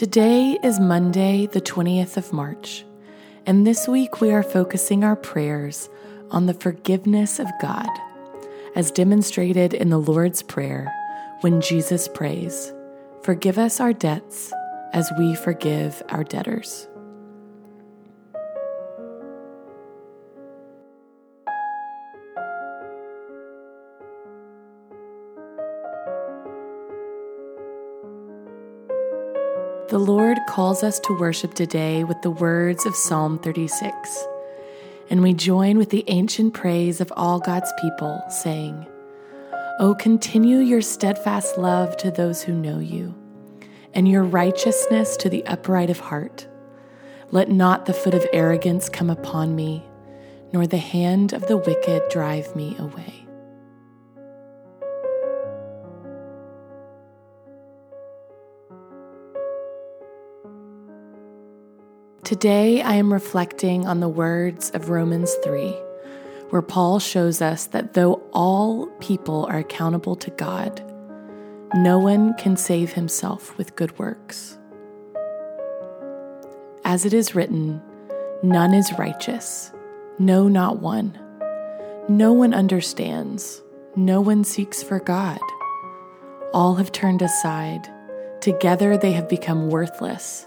Today is Monday, the 20th of March, and this week we are focusing our prayers on the forgiveness of God, as demonstrated in the Lord's Prayer when Jesus prays, "Forgive us our debts as we forgive our debtors." The Lord calls us to worship today with the words of Psalm 36, and we join with the ancient praise of all God's people, saying, "O continue your steadfast love to those who know you, and your righteousness to the upright of heart. Let not the foot of arrogance come upon me, nor the hand of the wicked drive me away." Today, I am reflecting on the words of Romans 3, where Paul shows us that though all people are accountable to God, no one can save himself with good works. As it is written, "None is righteous, no, not one. No one understands, no one seeks for God. All have turned aside, together they have become worthless.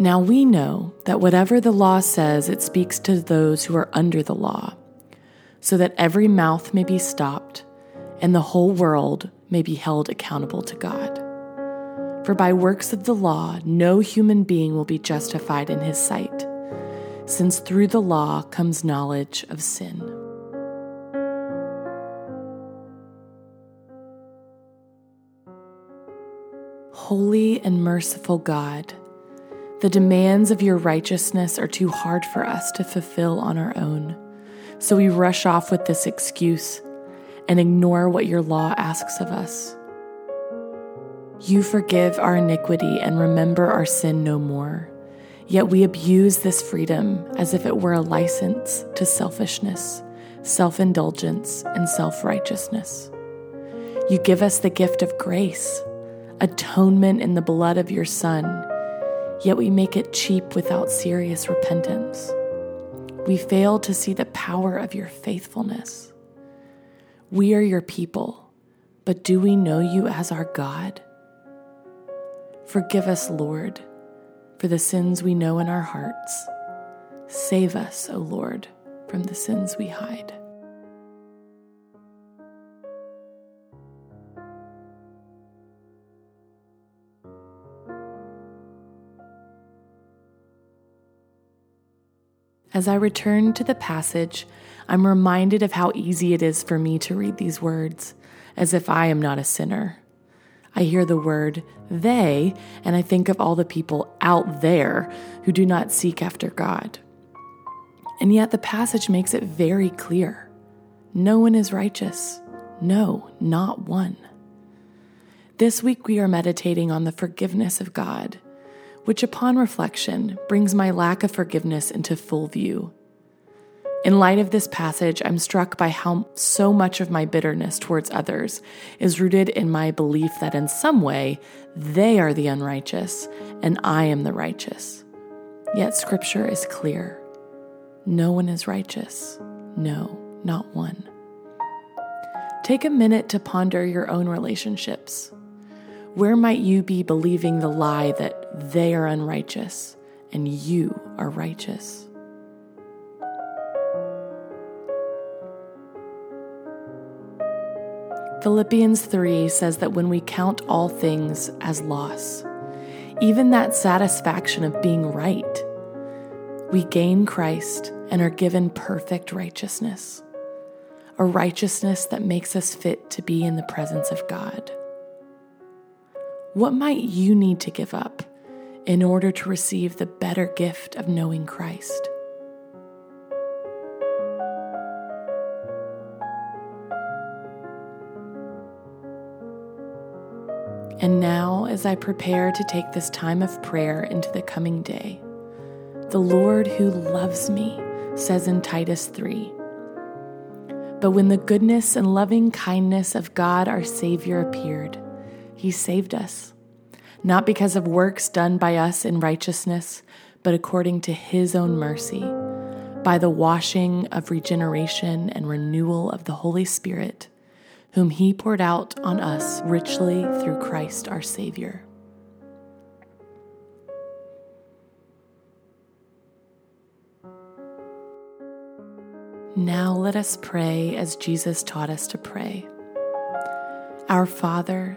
Now we know that whatever the law says, it speaks to those who are under the law, so that every mouth may be stopped and the whole world may be held accountable to God. For by works of the law, no human being will be justified in his sight, since through the law comes knowledge of sin." Holy and merciful God, the demands of your righteousness are too hard for us to fulfill on our own, so we rush off with this excuse and ignore what your law asks of us. You forgive our iniquity and remember our sin no more, yet we abuse this freedom as if it were a license to selfishness, self-indulgence, and self-righteousness. You give us the gift of grace, atonement in the blood of your Son, yet we make it cheap without serious repentance. We fail to see the power of your faithfulness. We are your people, but do we know you as our God? Forgive us, Lord, for the sins we know in our hearts. Save us, O Lord, from the sins we hide. As I return to the passage, I'm reminded of how easy it is for me to read these words, as if I am not a sinner. I hear the word "they," and I think of all the people out there who do not seek after God. And yet the passage makes it very clear. No one is righteous. No, not one. This week we are meditating on the forgiveness of God, which upon reflection brings my lack of forgiveness into full view. In light of this passage, I'm struck by how so much of my bitterness towards others is rooted in my belief that in some way they are the unrighteous and I am the righteous. Yet Scripture is clear. No one is righteous. No, not one. Take a minute to ponder your own relationships. Where might you be believing the lie that they are unrighteous and you are righteous? Philippians 3 says that when we count all things as loss, even that satisfaction of being right, we gain Christ and are given perfect righteousness, a righteousness that makes us fit to be in the presence of God. What might you need to give up in order to receive the better gift of knowing Christ. And now, as I prepare to take this time of prayer into the coming day, the Lord who loves me says in Titus 3, "But when the goodness and loving kindness of God our Savior appeared, he saved us, not because of works done by us in righteousness, but according to his own mercy, by the washing of regeneration and renewal of the Holy Spirit, whom he poured out on us richly through Christ our Savior." Now let us pray as Jesus taught us to pray. Our Father,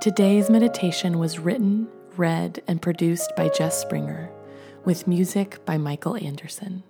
Today's meditation was written, read, and produced by Jess Springer, with music by Michael Anderson.